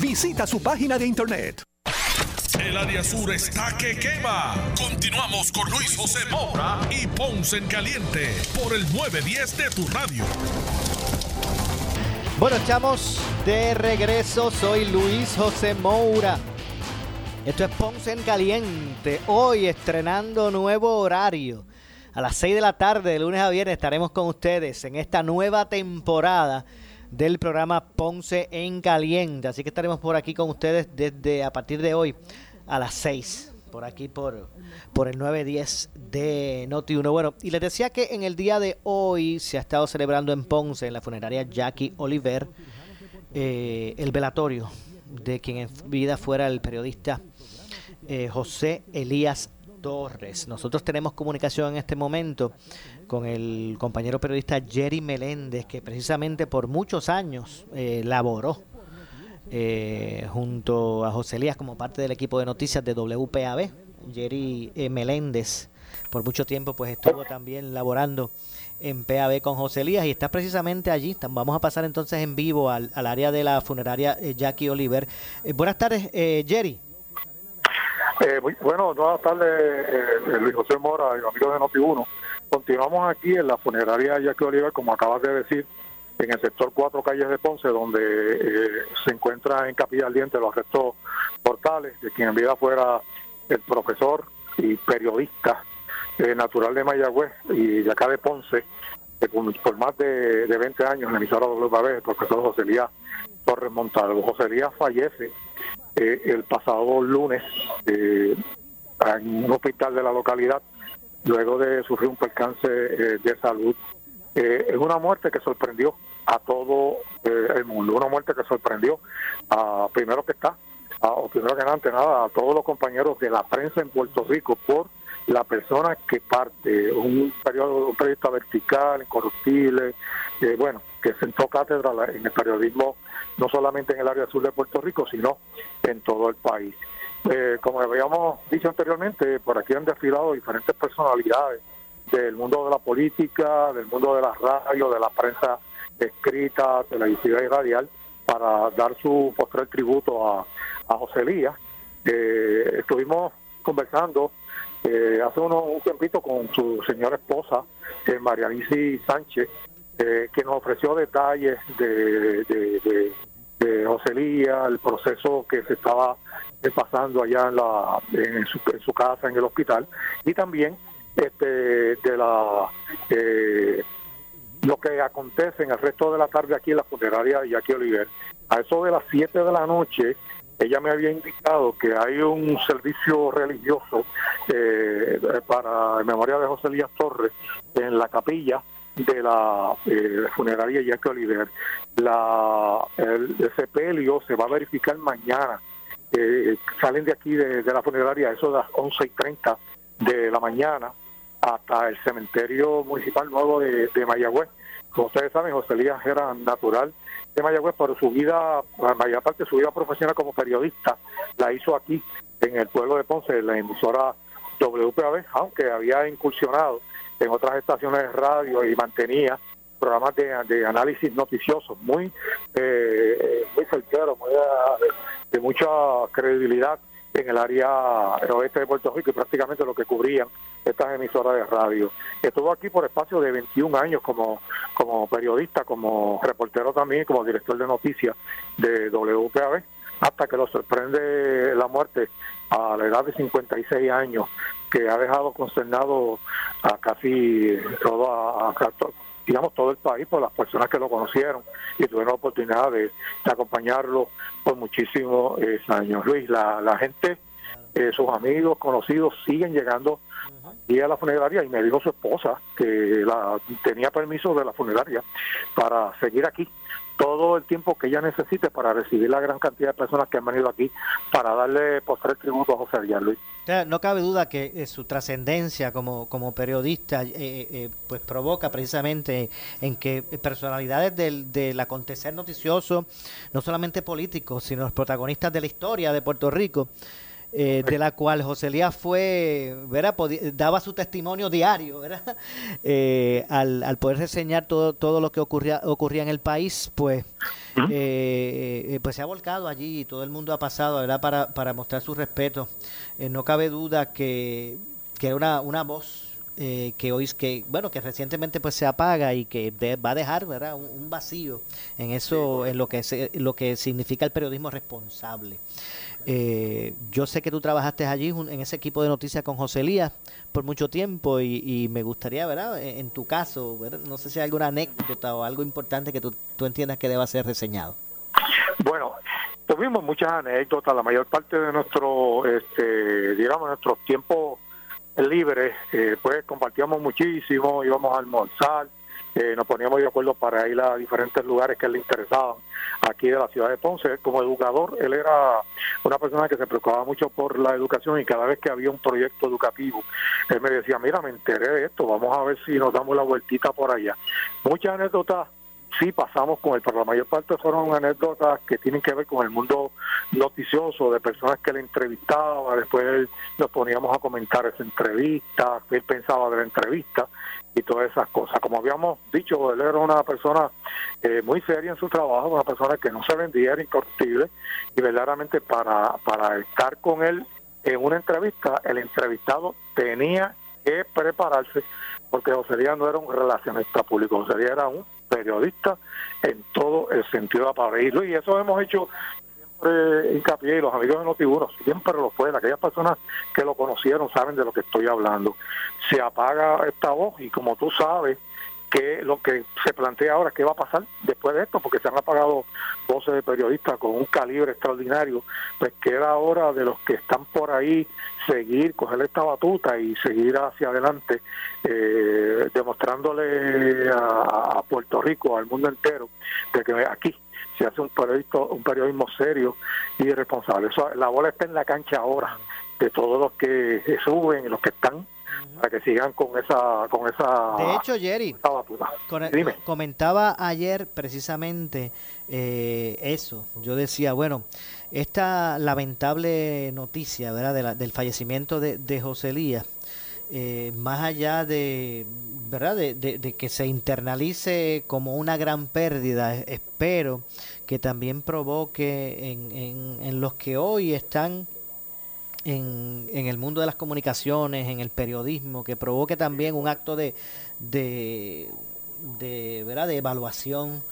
Visita su página de internet. El área sur está que quema. Continuamos con Luis José Moura y Ponce en Caliente por el nueve diez de tu radio. Bueno, estamos de regreso. Soy Luis José Moura. Esto es Ponce en Caliente. Hoy estrenando nuevo horario. A las seis de la tarde, de lunes a viernes, estaremos con ustedes en esta nueva temporada del programa Ponce en Caliente. Así que estaremos por aquí con ustedes desde a partir de hoy a las seis, por aquí por, por el nueve diez de Noti uno. Bueno, y les decía que en el día de hoy se ha estado celebrando en Ponce, en la funeraria Jackie Oliver, eh, el velatorio de quien en vida fuera el periodista eh, José Elías Torres. Nosotros tenemos comunicación en este momento con el compañero periodista Jerry Meléndez, que precisamente por muchos años eh, laboró eh, junto a José Elías como parte del equipo de noticias de W P A B. Jerry eh, Meléndez por mucho tiempo pues estuvo también laborando en P A B con José Elías y está precisamente allí. Vamos a pasar entonces en vivo al, al área de la funeraria eh, Jackie Oliver. Eh, buenas tardes, eh, Jerry. Eh, bueno, buenas tardes, eh, Luis José Moura y amigos de Noti uno. Continuamos aquí en la funeraria Jackie Oliver, como acabas de decir, en el sector cuatro calles de Ponce, donde eh, se encuentra en Capilla al Diente los restos mortales de quien en vida fuera el profesor y periodista eh, natural de Mayagüez y de acá de Ponce, que por más de, de veinte años en la emisora W P A B, el profesor José Elías Torres Montalvo. José Elías fallece Eh, el pasado lunes eh, en un hospital de la localidad luego de sufrir un percance eh, de salud. Eh, es una muerte que sorprendió a todo eh, el mundo, una muerte que sorprendió a primero que está, a, o primero que nada, ante nada, a todos los compañeros de la prensa en Puerto Rico por la persona que parte, un periodo, un periodista vertical, incorruptible, eh, bueno, que sentó cátedra en el periodismo, no solamente en el área sur de Puerto Rico, sino en todo el país. Eh, como habíamos dicho anteriormente, por aquí han desfilado diferentes personalidades del mundo de la política, del mundo de la radio, de la prensa escrita, televisiva y radial, para dar su postrer tributo a, a José Elías. Eh, estuvimos conversando Eh, hace unos, un tiempito con su señora esposa, eh, Marianisi Sánchez, eh, que nos ofreció detalles de, de, de, de José Elías, el proceso que se estaba pasando allá en, la, en, su, en su casa, en el hospital, y también este, de la eh, lo que acontece en el resto de la tarde aquí en la funeraria de Jackie Oliver. A eso de las siete de la noche, ella me había indicado que hay un servicio religioso eh, para en memoria de José Elías Torres en la capilla de la eh, funeraria Jackie Oliver. La, el, el sepelio se va a verificar mañana. Eh, salen de aquí de, de la funeraria eso de las once y treinta de la mañana hasta el cementerio municipal nuevo de, de Mayagüez. Como ustedes saben, José Elías era natural de Mayagüez, pero su vida, la mayor parte de su vida profesional como periodista, la hizo aquí, en el pueblo de Ponce, en la emisora W P A B, aunque había incursionado en otras estaciones de radio y mantenía programas de, de análisis noticiosos muy eh, muy certeros, muy de, de mucha credibilidad en el área oeste de Puerto Rico, y prácticamente lo que cubrían estas emisoras de radio. Estuvo aquí por espacio de veintiún años como, como periodista, como reportero también, como director de noticias de W P A B, hasta que lo sorprende la muerte a la edad de cincuenta y seis años, que ha dejado consternado a casi todo, a, a, digamos, todo el país por las personas que lo conocieron y tuvieron la oportunidad de, de acompañarlo por muchísimos eh, años. Luis, la, la gente, eh, sus amigos, conocidos, siguen llegando y a la funeraria, y me dijo su esposa que la, tenía permiso de la funeraria para seguir aquí todo el tiempo que ella necesite para recibir la gran cantidad de personas que han venido aquí para darle postrer tributo a José Elías, Luis. O sea, no cabe duda que eh, su trascendencia como, como periodista eh, eh, pues provoca precisamente en que personalidades del, del acontecer noticioso, no solamente políticos, sino los protagonistas de la historia de Puerto Rico, Eh, de la cual José Elías fue, ¿verdad? Podía, daba su testimonio diario, ¿verdad? Eh, al, al poder reseñar todo todo lo que ocurría ocurría en el país, pues eh, pues se ha volcado allí y todo el mundo ha pasado, ¿verdad? Para para mostrar su respeto. Eh, no cabe duda que que era una una voz eh, que hoy que bueno que recientemente pues se apaga y que de, va a dejar, ¿verdad? Un, un vacío en eso, en lo que se, lo que significa el periodismo responsable. Eh, yo sé que tú trabajaste allí en ese equipo de noticias con José Elías por mucho tiempo y, y me gustaría, ¿verdad? En tu caso, ¿verdad? No sé si hay alguna anécdota o algo importante que tú, tú entiendas que deba ser reseñado. Bueno, tuvimos muchas anécdotas. La mayor parte de nuestro, este, digamos, nuestros tiempos libres, eh, pues compartíamos muchísimo, íbamos a almorzar, eh, nos poníamos de acuerdo para ir a diferentes lugares que le interesaban aquí de la ciudad de Ponce. Como educador, él era una persona que se preocupaba mucho por la educación, y cada vez que había un proyecto educativo, él me decía, mira, me enteré de esto, vamos a ver si nos damos la vueltita por allá. Muchas anécdotas sí pasamos con él, pero la mayor parte fueron anécdotas que tienen que ver con el mundo noticioso, de personas que le entrevistaba, después nos poníamos a comentar esa entrevista, qué él pensaba de la entrevista y todas esas cosas. Como habíamos dicho, él era una persona eh, muy seria en su trabajo, una persona que no se vendía, era incorruptible, y verdaderamente para, para estar con él en una entrevista, el entrevistado tenía que prepararse, porque José Elías no era un relacionista público, José Elías era un periodista en todo el sentido de la palabra. Y Luis, eso hemos hecho siempre hincapié, y los amigos de Noti uno siempre lo fueron, aquellas personas que lo conocieron saben de lo que estoy hablando. Se apaga esta voz, y como tú sabes, que lo que se plantea ahora, ¿qué va a pasar después de esto? Porque se han apagado voces de periodistas con un calibre extraordinario, pues queda hora de los que están por ahí seguir, coger esta batuta y seguir hacia adelante, eh, demostrándole a, a Puerto Rico, al mundo entero, de que aquí se hace un periodismo, un periodismo serio y responsable. Eso, la bola está en la cancha ahora, de todos los que suben y los que están, para que sigan con esa con esa de hecho Jerry con el, Dime. Comentaba ayer precisamente eh, eso. Yo decía, bueno, esta lamentable noticia, ¿verdad? De la, del fallecimiento de, de José Elías, eh, más allá de, ¿verdad? De, de, de que se internalice como una gran pérdida, espero que también provoque en, en, en los que hoy están En, en el mundo de las comunicaciones, en el periodismo, que provoque también un acto de de, de, ¿verdad? De evaluación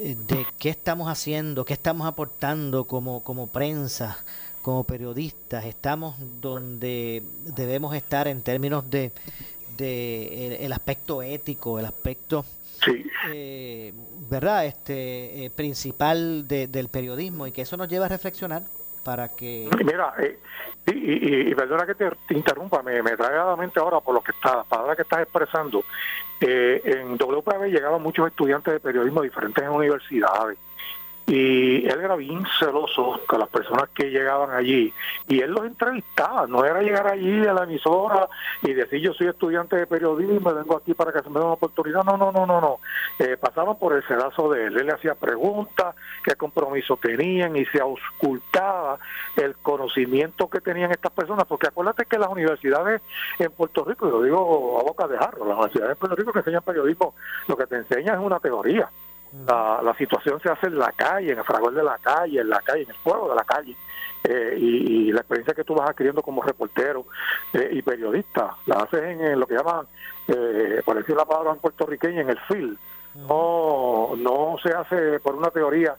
de qué estamos haciendo, qué estamos aportando como, como prensa, como periodistas. Estamos donde debemos estar en términos de de el, el aspecto ético, el aspecto sí. eh, verdad este eh, principal de, del periodismo, y que eso nos lleva a reflexionar para que... Mira, eh, y, y, y perdona que te interrumpa, me, me trae a la mente ahora por lo que está, palabras que estás expresando. Eh, en W P A B llegaban muchos estudiantes de periodismo de diferentes universidades, y él era bien celoso con las personas que llegaban allí, y él los entrevistaba. No era llegar allí a la emisora y decir yo soy estudiante de periodismo y vengo aquí para que se me dé una oportunidad. No, no, no, no, no. Eh, pasaban por el sedazo de él, él le hacía preguntas, qué compromiso tenían, y se auscultaba el conocimiento que tenían estas personas, porque acuérdate que las universidades en Puerto Rico, y lo digo a boca de jarro, las universidades en Puerto Rico que enseñan periodismo, lo que te enseñan es una teoría. La, la situación se hace en la calle, en el fragor de la calle, en la calle, en el pueblo de la calle, eh, y, y la experiencia que tú vas adquiriendo como reportero eh, y periodista, la haces en, en lo que llaman, eh, por decir la palabra en puertorriqueña, en el field. No, no se hace por una teoría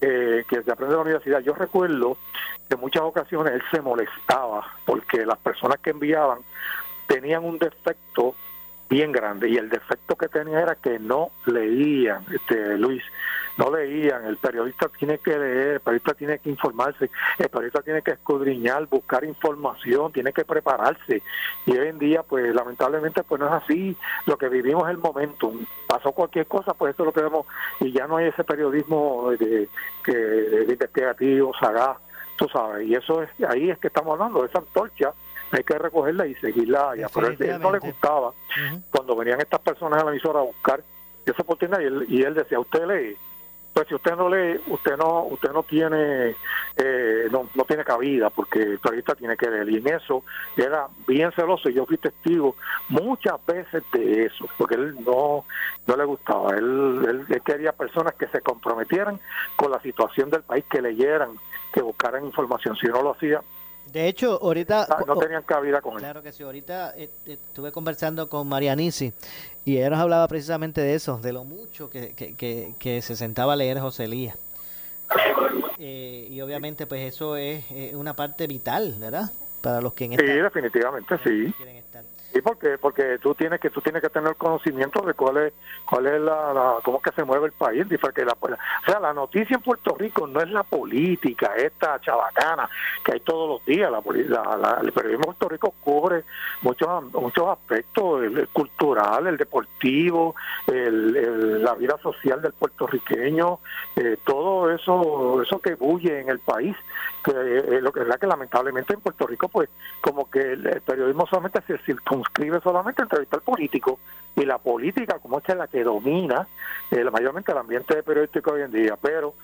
eh, que se aprende en la universidad. Yo recuerdo que en muchas ocasiones él se molestaba porque las personas que enviaban tenían un defecto bien grande, y el defecto que tenía era que no leían, este Luis, no leían. El periodista tiene que leer, el periodista tiene que informarse, el periodista tiene que escudriñar, buscar información, tiene que prepararse, y hoy en día pues lamentablemente pues no es así. Lo que vivimos es el momentum, pasó cualquier cosa, pues eso es lo que vemos, y ya no hay ese periodismo de, de, de investigativo, sagaz, tú sabes, y eso es, ahí es que estamos hablando, de esa antorcha hay que recogerla y seguirla. Pero él no le gustaba uh-huh. cuando venían estas personas a la emisora a buscar esa oportunidad, y él, y él decía, usted lee, pues si usted no lee, usted no usted no tiene eh, no, no tiene cabida, porque el periodista tiene que leer, y en eso era bien celoso, y yo fui testigo muchas veces de eso, porque él no no le gustaba, él, él, él quería personas que se comprometieran con la situación del país, que leyeran, que buscaran información. Si no lo hacía, de hecho, ahorita... No tenían cabida con él. Claro que sí. Ahorita eh, estuve conversando con Marianisi y ella nos hablaba precisamente de eso, de lo mucho que, que, que, que se sentaba a leer José Elías. Eh, y obviamente, pues eso es eh, una parte vital, ¿verdad? Para los que en esta, sí, definitivamente, sí. Quieren estar. Sí, porque porque tú tienes que tú tienes que tener conocimiento de cuál es cuál es la, la cómo es que se mueve el país, que la, o sea, la noticia en Puerto Rico no es la política esta chabacana que hay todos los días. La, la, la el periodismo en Puerto Rico cubre muchos muchos aspectos, el, el cultural, el deportivo, el, el, la vida social del puertorriqueño, eh, todo eso eso que bulle en el país, que eh, lo que es la que lamentablemente en Puerto Rico pues como que el, el periodismo solamente se circula conscribe solamente a entrevistar político, y la política como esta es la que domina eh, mayormente el ambiente periodístico hoy en día. Pero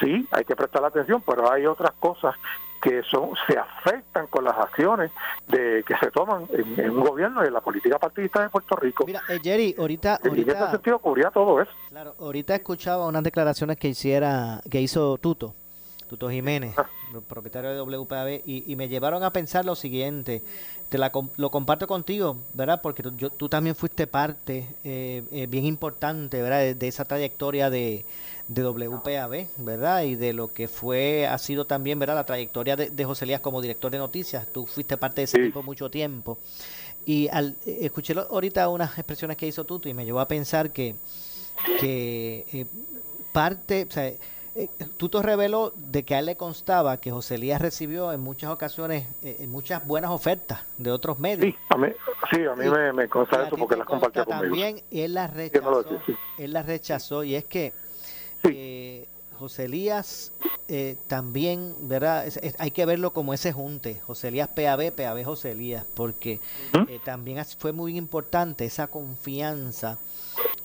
sí, hay que prestar atención, pero hay otras cosas que son se afectan con las acciones de que se toman en, en un gobierno y en la política partidista de Puerto Rico. Mira, eh, Jerry, ahorita, ahorita... En ese sentido cubría todo eso. Claro, ahorita escuchaba unas declaraciones que hiciera que hizo Tuto, Tuto Jiménez, propietario de W P A B, y, y me llevaron a pensar lo siguiente. Te la, lo comparto contigo, ¿verdad? Porque tú, yo, tú también fuiste parte eh, eh, bien importante, ¿verdad? De, de esa trayectoria de, de W P A B, ¿verdad? Y de lo que fue, ha sido también, ¿verdad? La trayectoria de, de José Elías como director de noticias. Tú fuiste parte de ese equipo sí. mucho tiempo. Y al, escuché ahorita unas expresiones que hizo Tuto y me llevó a pensar que, que eh, parte... O sea, Eh, Tuto reveló de que a él le constaba que José Elías recibió en muchas ocasiones eh, en muchas buenas ofertas de otros medios. Sí, a mí, sí, a mí me, me consta eso porque las compartió conmigo. También y él las rechazó, sí, no sí. él las rechazó, y es que sí. eh, José Elías eh, también, ¿verdad? Es, es, hay que verlo como ese junte, José Elías P A B, P A B José Elías, porque ¿Mm? eh, también fue muy importante esa confianza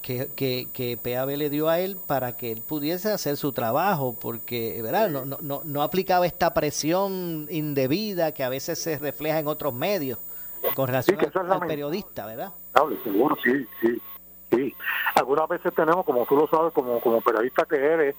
que, que, que P A B le dio a él para que él pudiese hacer su trabajo, porque ¿verdad? No, no, no, no aplicaba esta presión indebida que a veces se refleja en otros medios con relación sí, al, al periodista, ¿verdad? Seguro, sí, sí. Sí, algunas veces tenemos, como tú lo sabes, como, como periodista que eres,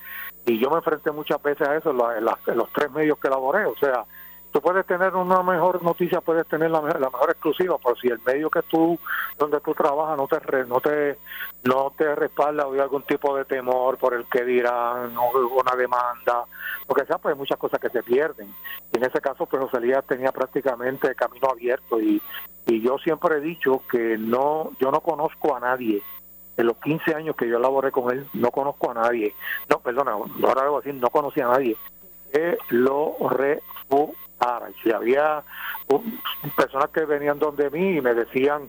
y yo me enfrenté muchas veces a eso en, la, en, la, en los tres medios que laboré. O sea, tú puedes tener una mejor noticia, puedes tener la, la mejor exclusiva, pero si el medio que tú, donde tú trabajas no te no te, no te respalda o hay algún tipo de temor por el que dirán, o una demanda, lo que sea, pues hay muchas cosas que se pierden. En ese caso, pues José Elías tenía prácticamente el camino abierto y, y yo siempre he dicho que no, yo no conozco a nadie. En los quince años que yo laboré con él, no conozco a nadie. No, perdona, ahora debo decir, no conocí a nadie. Que lo refutara. Si había un, personas que venían donde mí y me decían,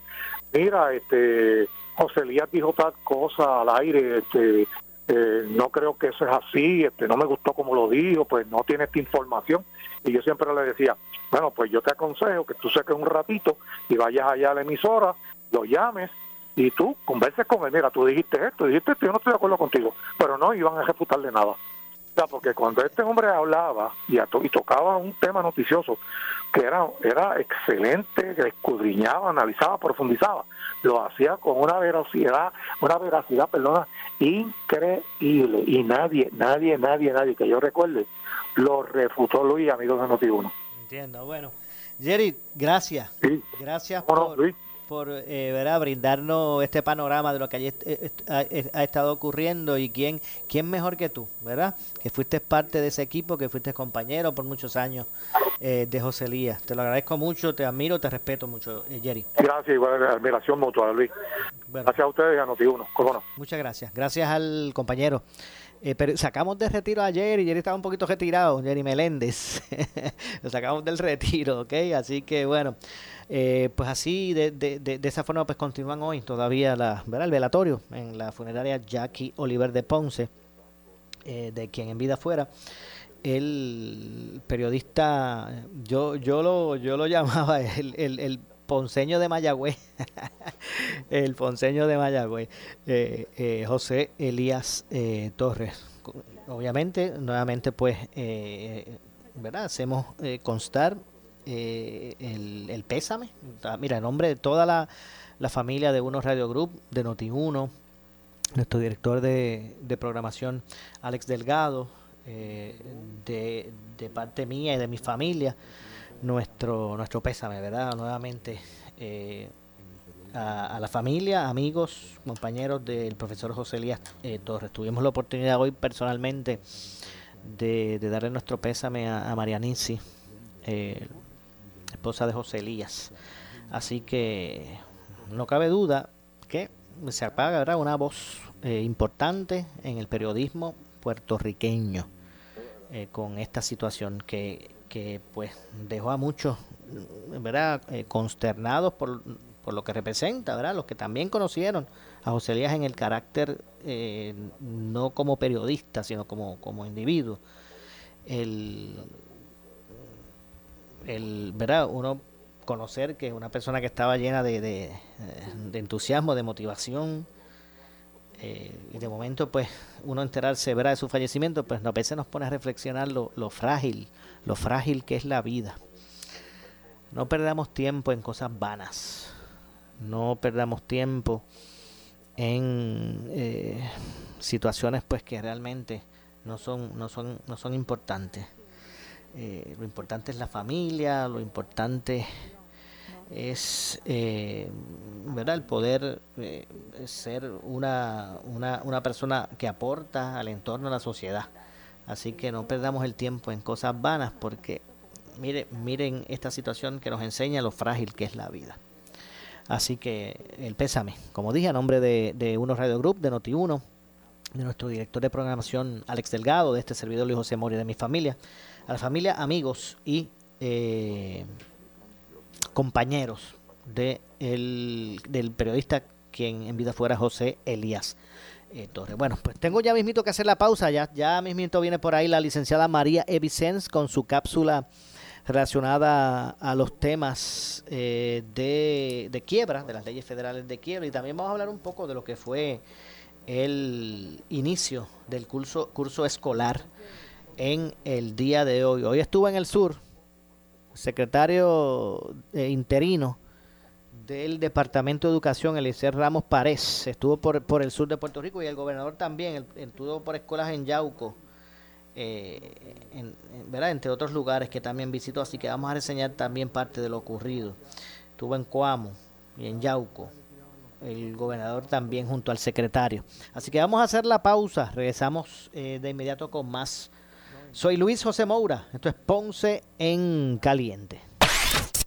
mira, este José Elías dijo tal cosa al aire, este eh, no creo que eso es así, este no me gustó como lo dijo, pues no tiene esta información. Y yo siempre le decía, bueno, pues yo te aconsejo que tú saques un ratito y vayas allá a la emisora, lo llames, y tú converses con él, mira, tú dijiste esto, dijiste esto, yo no estoy de acuerdo contigo, pero no iban a refutarle nada. O sea, porque cuando este hombre hablaba y, to- y tocaba un tema noticioso, que era, era excelente, que escudriñaba, analizaba, profundizaba, lo hacía con una veracidad, una veracidad, perdona, increíble, y nadie, nadie, nadie, nadie, que yo recuerde, lo refutó Luis, amigos de Noti uno. Entiendo, bueno. Jerry, gracias. Sí. Gracias por... Luis? por eh, ¿verdad? brindarnos este panorama de lo que allí est- est- est- ha estado ocurriendo, y quién quién mejor que tú, ¿verdad? Que fuiste parte de ese equipo, que fuiste compañero por muchos años eh, de José Elías. Te lo agradezco mucho, te admiro, te respeto mucho, eh, Jerry. Gracias, igual admiración mutua, Luis. Bueno, gracias a ustedes y a Noti uno, ¿cómo no? Muchas gracias, gracias al compañero. Eh, pero sacamos de retiro a Jerry, Jerry estaba un poquito retirado, Jerry Meléndez, lo sacamos del retiro, ¿ok? Así que bueno, eh, pues así, de, de, de, de esa forma, pues continúan hoy todavía la, ¿verdad? el velatorio en la funeraria Jackie Oliver de Ponce, eh, de quien en vida fuera el periodista, yo yo lo yo lo llamaba el, el, el ponceño de Mayagüez, el ponceño de Mayagüez, eh, eh, José Elías eh, Torres. Obviamente, nuevamente, pues, eh, ¿verdad? Hacemos eh, constar eh, el, el pésame. Mira, en nombre de toda la, la familia de Uno Radio Group, de Noti uno, nuestro director de, de programación, Alex Delgado, eh, de, de parte mía y de mi familia, nuestro nuestro pésame, ¿verdad? Nuevamente eh, a, a la familia, amigos, compañeros del profesor José Elías eh, Torres. Tuvimos la oportunidad hoy personalmente de, de darle nuestro pésame a, a Marianisi, eh, esposa de José Elías. Así que no cabe duda que se apaga, ¿verdad?, una voz eh, importante en el periodismo puertorriqueño eh, con esta situación que que pues dejó a muchos, ¿verdad?, eh, consternados por, por lo que representa, ¿verdad?, los que también conocieron a José Elías en el carácter, eh, no como periodista, sino como, como individuo. El, el, ¿verdad?, uno conocer que una persona que estaba llena de, de, de entusiasmo, de motivación, eh, y de momento pues uno enterarse, ¿verdad?, de su fallecimiento, pues a veces nos pone a reflexionar lo, lo frágil, lo frágil que es la vida. No perdamos tiempo en cosas vanas. No perdamos tiempo en eh, situaciones pues que realmente no son, no son, no son importantes. Eh, lo importante es la familia, lo importante es eh, ¿verdad? el poder eh, ser una, una, una persona que aporta al entorno, a la sociedad. Así que no perdamos el tiempo en cosas vanas, porque miren, miren esta situación que nos enseña lo frágil que es la vida. Así que el pésame, como dije, a nombre de, de Uno Radio Group, de Noti uno, de nuestro director de programación Alex Delgado, de este servidor Luis José Moura, de mi familia, a la familia, amigos y eh, compañeros de el, del periodista quien en vida fuera José Elías Torres. Bueno, pues tengo ya mismito que hacer la pausa, ya, ya mismito viene por ahí la licenciada María E. Vicéns con su cápsula relacionada a los temas eh, de, de quiebra, de las leyes federales de quiebra, y también vamos a hablar un poco de lo que fue el inicio del curso, curso escolar en el día de hoy. Hoy estuvo en el sur, secretario eh, interino del Departamento de Educación, Eliseo Ramos Párez, estuvo por, por el sur de Puerto Rico, y el gobernador también, el, el estuvo por escuelas en Yauco, eh, en, en, ¿verdad?, entre otros lugares que también visitó, así que vamos a reseñar también parte de lo ocurrido. Estuvo en Coamo y en Yauco, el gobernador también junto al secretario. Así que vamos a hacer la pausa, regresamos eh, de inmediato con más Soy Luis José Moura, esto es Ponce en Caliente.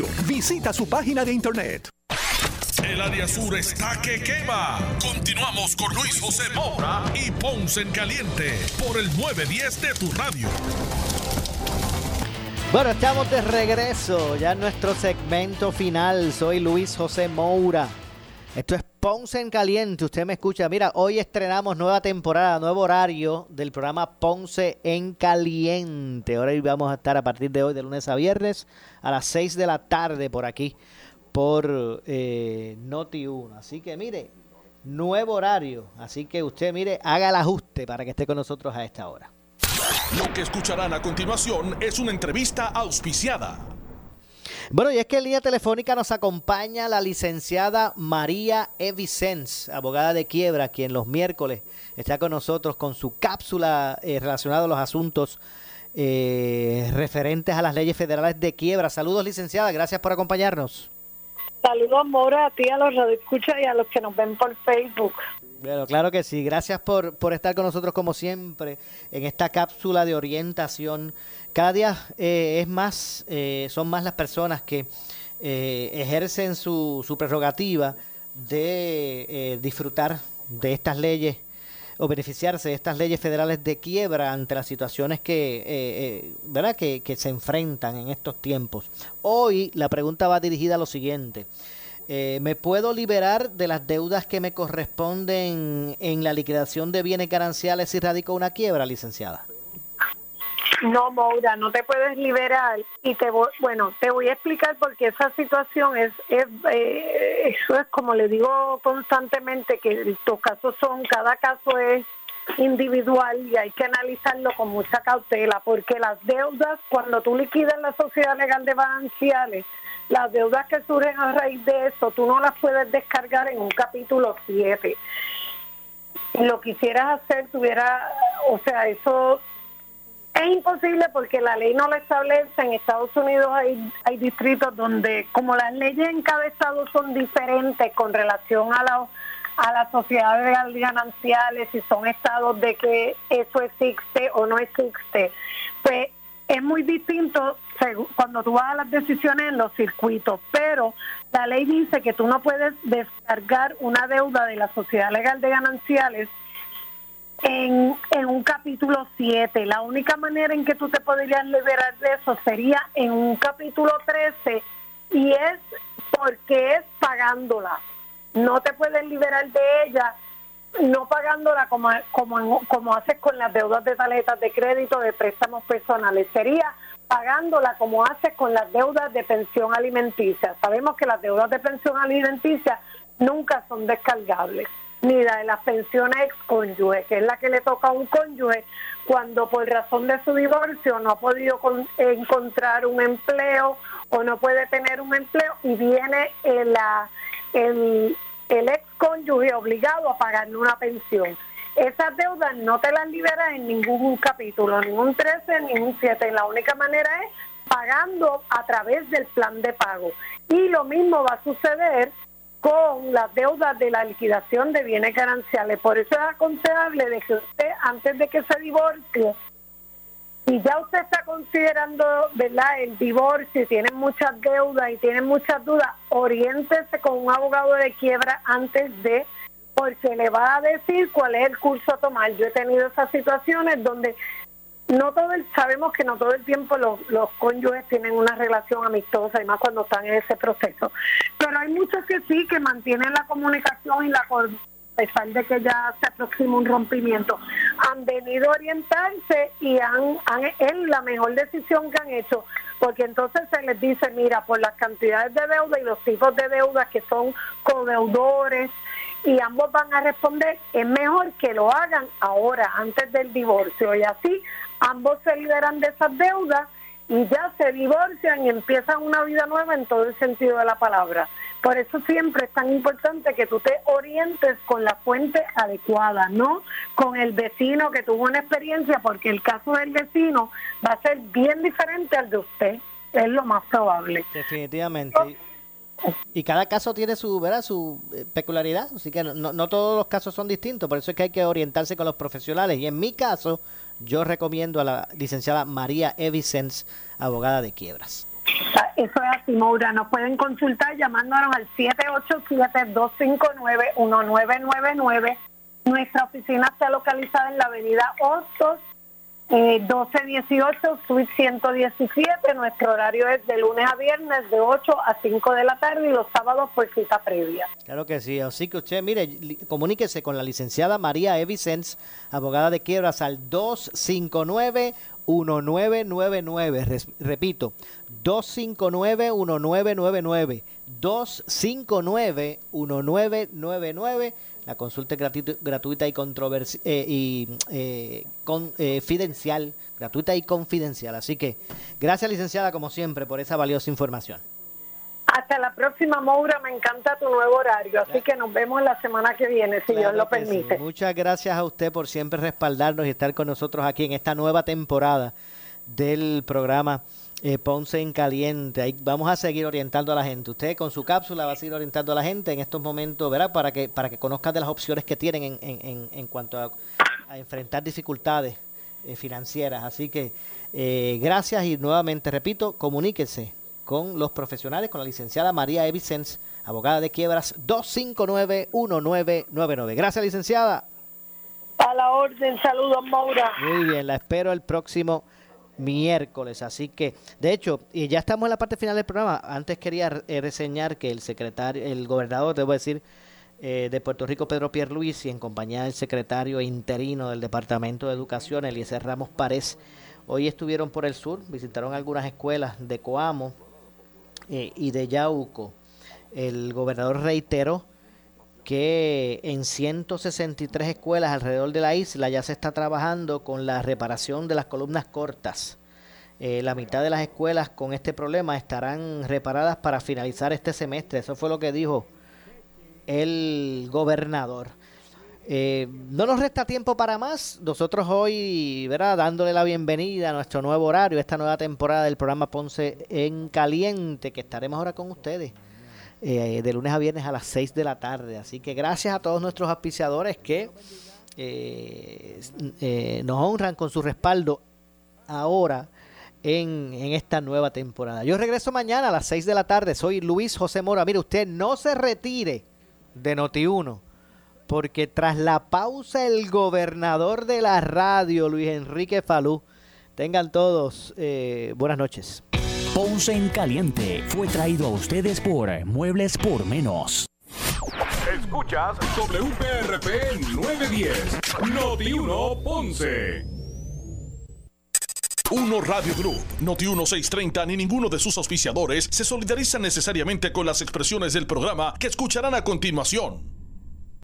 Visita su página de internet. El área sur está que quema. Continuamos con Luis José Moura y Ponce en Caliente por el nueve diez de tu radio. Bueno, estamos de regreso ya en nuestro segmento final. Soy Luis José Moura. Esto es Ponce en Caliente. Usted me escucha. Mira, hoy estrenamos nueva temporada, nuevo horario del programa Ponce en Caliente. Ahora vamos a estar a partir de hoy, de lunes a viernes, a las seis de la tarde por aquí, por eh, Noti uno. Así que mire, nuevo horario. Así que usted, mire, haga el ajuste para que esté con nosotros a esta hora. Lo que escucharán a continuación es una entrevista auspiciada. Bueno, y es que en línea telefónica nos acompaña la licenciada María E. Vicéns, abogada de quiebra, quien los miércoles está con nosotros con su cápsula eh, relacionada a los asuntos Eh, referentes a las leyes federales de quiebra. Saludos, licenciada, gracias por acompañarnos. Saludos, Moura, a ti, a los radioescuchas y a los que nos ven por Facebook. Bueno, claro que sí, gracias por, por estar con nosotros como siempre en esta cápsula de orientación. Cada día eh, es más, eh, son más las personas que eh, ejercen su, su prerrogativa de eh, disfrutar de estas leyes o beneficiarse de estas leyes federales de quiebra ante las situaciones que, eh, eh, ¿verdad? Que, que se enfrentan en estos tiempos. Hoy la pregunta va dirigida a lo siguiente. Eh, ¿Me puedo liberar de las deudas que me corresponden en la liquidación de bienes gananciales si radico una quiebra, licenciada? No, Moura, no te puedes liberar. Y te voy, bueno, te voy a explicar porque esa situación es, es eh, eso es como le digo constantemente, que los casos son, cada caso es individual y hay que analizarlo con mucha cautela, porque las deudas, cuando tú liquidas la sociedad legal de gananciales, las deudas que surgen a raíz de eso, tú no las puedes descargar en un capítulo siete. Lo quisieras hacer, tuviera, o sea, eso es imposible porque la ley no lo establece. En Estados Unidos hay, hay distritos donde, como las leyes en cada estado son diferentes con relación a la, a las sociedades gananciales, si son estados de que eso existe o no existe, pues es muy distinto cuando tú vas a las decisiones en los circuitos, pero la ley dice que tú no puedes descargar una deuda de la sociedad legal de gananciales En, en un capítulo siete. La única manera en que tú te podrías liberar de eso sería en un capítulo trece, y es porque es pagándola. No te puedes liberar de ella no pagándola como, como, como haces con las deudas de tarjetas de crédito, de préstamos personales. Sería pagándola como haces con las deudas de pensión alimenticia. Sabemos que las deudas de pensión alimenticia nunca son descargables, ni la de las pensiones excónyuge, que es la que le toca a un cónyuge cuando por razón de su divorcio no ha podido con, encontrar un empleo o no puede tener un empleo, y viene el, el, el excónyuge obligado a pagarle una pensión. Esas deudas no te las liberas en ningún capítulo, ni un trece, ni un siete. La única manera es pagando a través del plan de pago. Y lo mismo va a suceder con las deudas de la liquidación de bienes gananciales. Por eso es aconsejable de que usted, antes de que se divorcie, si ya usted está considerando, ¿verdad?, el divorcio y tiene muchas deudas y tiene muchas dudas, oriéntese con un abogado de quiebra antes de, porque le va a decir cuál es el curso a tomar. Yo he tenido esas situaciones donde no todo el, sabemos que no todo el tiempo los, los cónyuges tienen una relación amistosa, y más cuando están en ese proceso. Pero hay muchos que sí, que mantienen la comunicación y la coordinación, a pesar de que ya se aproxima un rompimiento. Han venido a orientarse y han, han es la mejor decisión que han hecho, porque entonces se les dice, mira, por las cantidades de deuda y los tipos de deuda que son codeudores, y ambos van a responder, es mejor que lo hagan ahora, antes del divorcio, y así ambos se liberan de esas deudas y ya se divorcian y empiezan una vida nueva en todo el sentido de la palabra. Por eso siempre es tan importante que tú te orientes con la fuente adecuada, no con el vecino que tuvo una experiencia, porque el caso del vecino va a ser bien diferente al de usted, es lo más probable. Definitivamente. Y cada caso tiene su, ¿verdad?, su peculiaridad, así que no, no todos los casos son distintos, por eso es que hay que orientarse con los profesionales. Y en mi caso, yo recomiendo a la licenciada María E. Vicéns, abogada de quiebras. Eso es así, Moura. Nos pueden consultar llamándonos al siete ocho siete, dos cinco nueve, uno nueve nueve nueve. Nuestra oficina está localizada en la avenida Hostos, eh, doce dieciocho, suite ciento diecisiete. Nuestro horario es de lunes a viernes de ocho a cinco de la tarde y los sábados por cita previa. Claro que sí. Así que usted, mire, comuníquese con la licenciada María E. Vicéns, abogada de quiebras, al dos cinco nueve, uno nueve nueve nueve. Repito, dos cinco nueve, uno nueve nueve nueve. dos cinco nueve, uno nueve nueve nueve. La consulta es gratuita, gratuita y, controversi- eh, y eh, con, eh, confidencial. Gratuita y confidencial. Así que gracias, licenciada, como siempre, por esa valiosa información. Hasta la próxima, Moura. Me encanta tu nuevo horario. Así que nos vemos la semana que viene, si claro Dios lo permite. Sí. Muchas gracias a usted por siempre respaldarnos y estar con nosotros aquí en esta nueva temporada del programa eh, Ponce en Caliente. Ahí vamos a seguir orientando a la gente. Usted con su cápsula va a seguir orientando a la gente en estos momentos, ¿verdad? Para que para que conozcan de las opciones que tienen en, en, en cuanto a, a enfrentar dificultades eh, financieras. Así que eh, gracias y nuevamente, repito, comuníquese con los profesionales, con la licenciada María E. Vicéns, abogada de quiebras, dos cinco nueve, uno nueve nueve nueve. Gracias, licenciada. A la orden, saludos, Moura. Muy bien, la espero el próximo miércoles. Así que, de hecho, y ya estamos en la parte final del programa. Antes quería reseñar que el secretario, el gobernador, debo decir, eh, de Puerto Rico, Pedro Pierluisi, en compañía del secretario interino del Departamento de Educación, Eliseo Ramos Párez, hoy estuvieron por el sur, visitaron algunas escuelas de Coamo Eh, y de Yauco. El gobernador reiteró que en ciento sesenta y tres escuelas alrededor de la isla ya se está trabajando con la reparación de las columnas cortas. Eh, la mitad de las escuelas con este problema estarán reparadas para finalizar este semestre. Eso fue lo que dijo el gobernador. Eh, no nos resta tiempo para más. Nosotros hoy, ¿verdad?, dándole la bienvenida a nuestro nuevo horario, esta nueva temporada del programa Ponce en Caliente, que estaremos ahora con ustedes eh, de lunes a viernes a las seis de la tarde. Así que gracias a todos nuestros auspiciadores que eh, eh, nos honran con su respaldo ahora en, en esta nueva temporada. Yo regreso mañana a las seis de la tarde. Soy Luis José Moura. Mire, usted no se retire de Noti uno. Porque tras la pausa, el gobernador de la radio, Luis Enrique Falú. Tengan todos eh, buenas noches. Ponce en Caliente fue traído a ustedes por Muebles por Menos. Escuchas W P R P nueve diez, Noti uno Ponce. Uno Radio Group, Noti uno seiscientos treinta ni ninguno de sus auspiciadores se solidarizan necesariamente con las expresiones del programa que escucharán a continuación.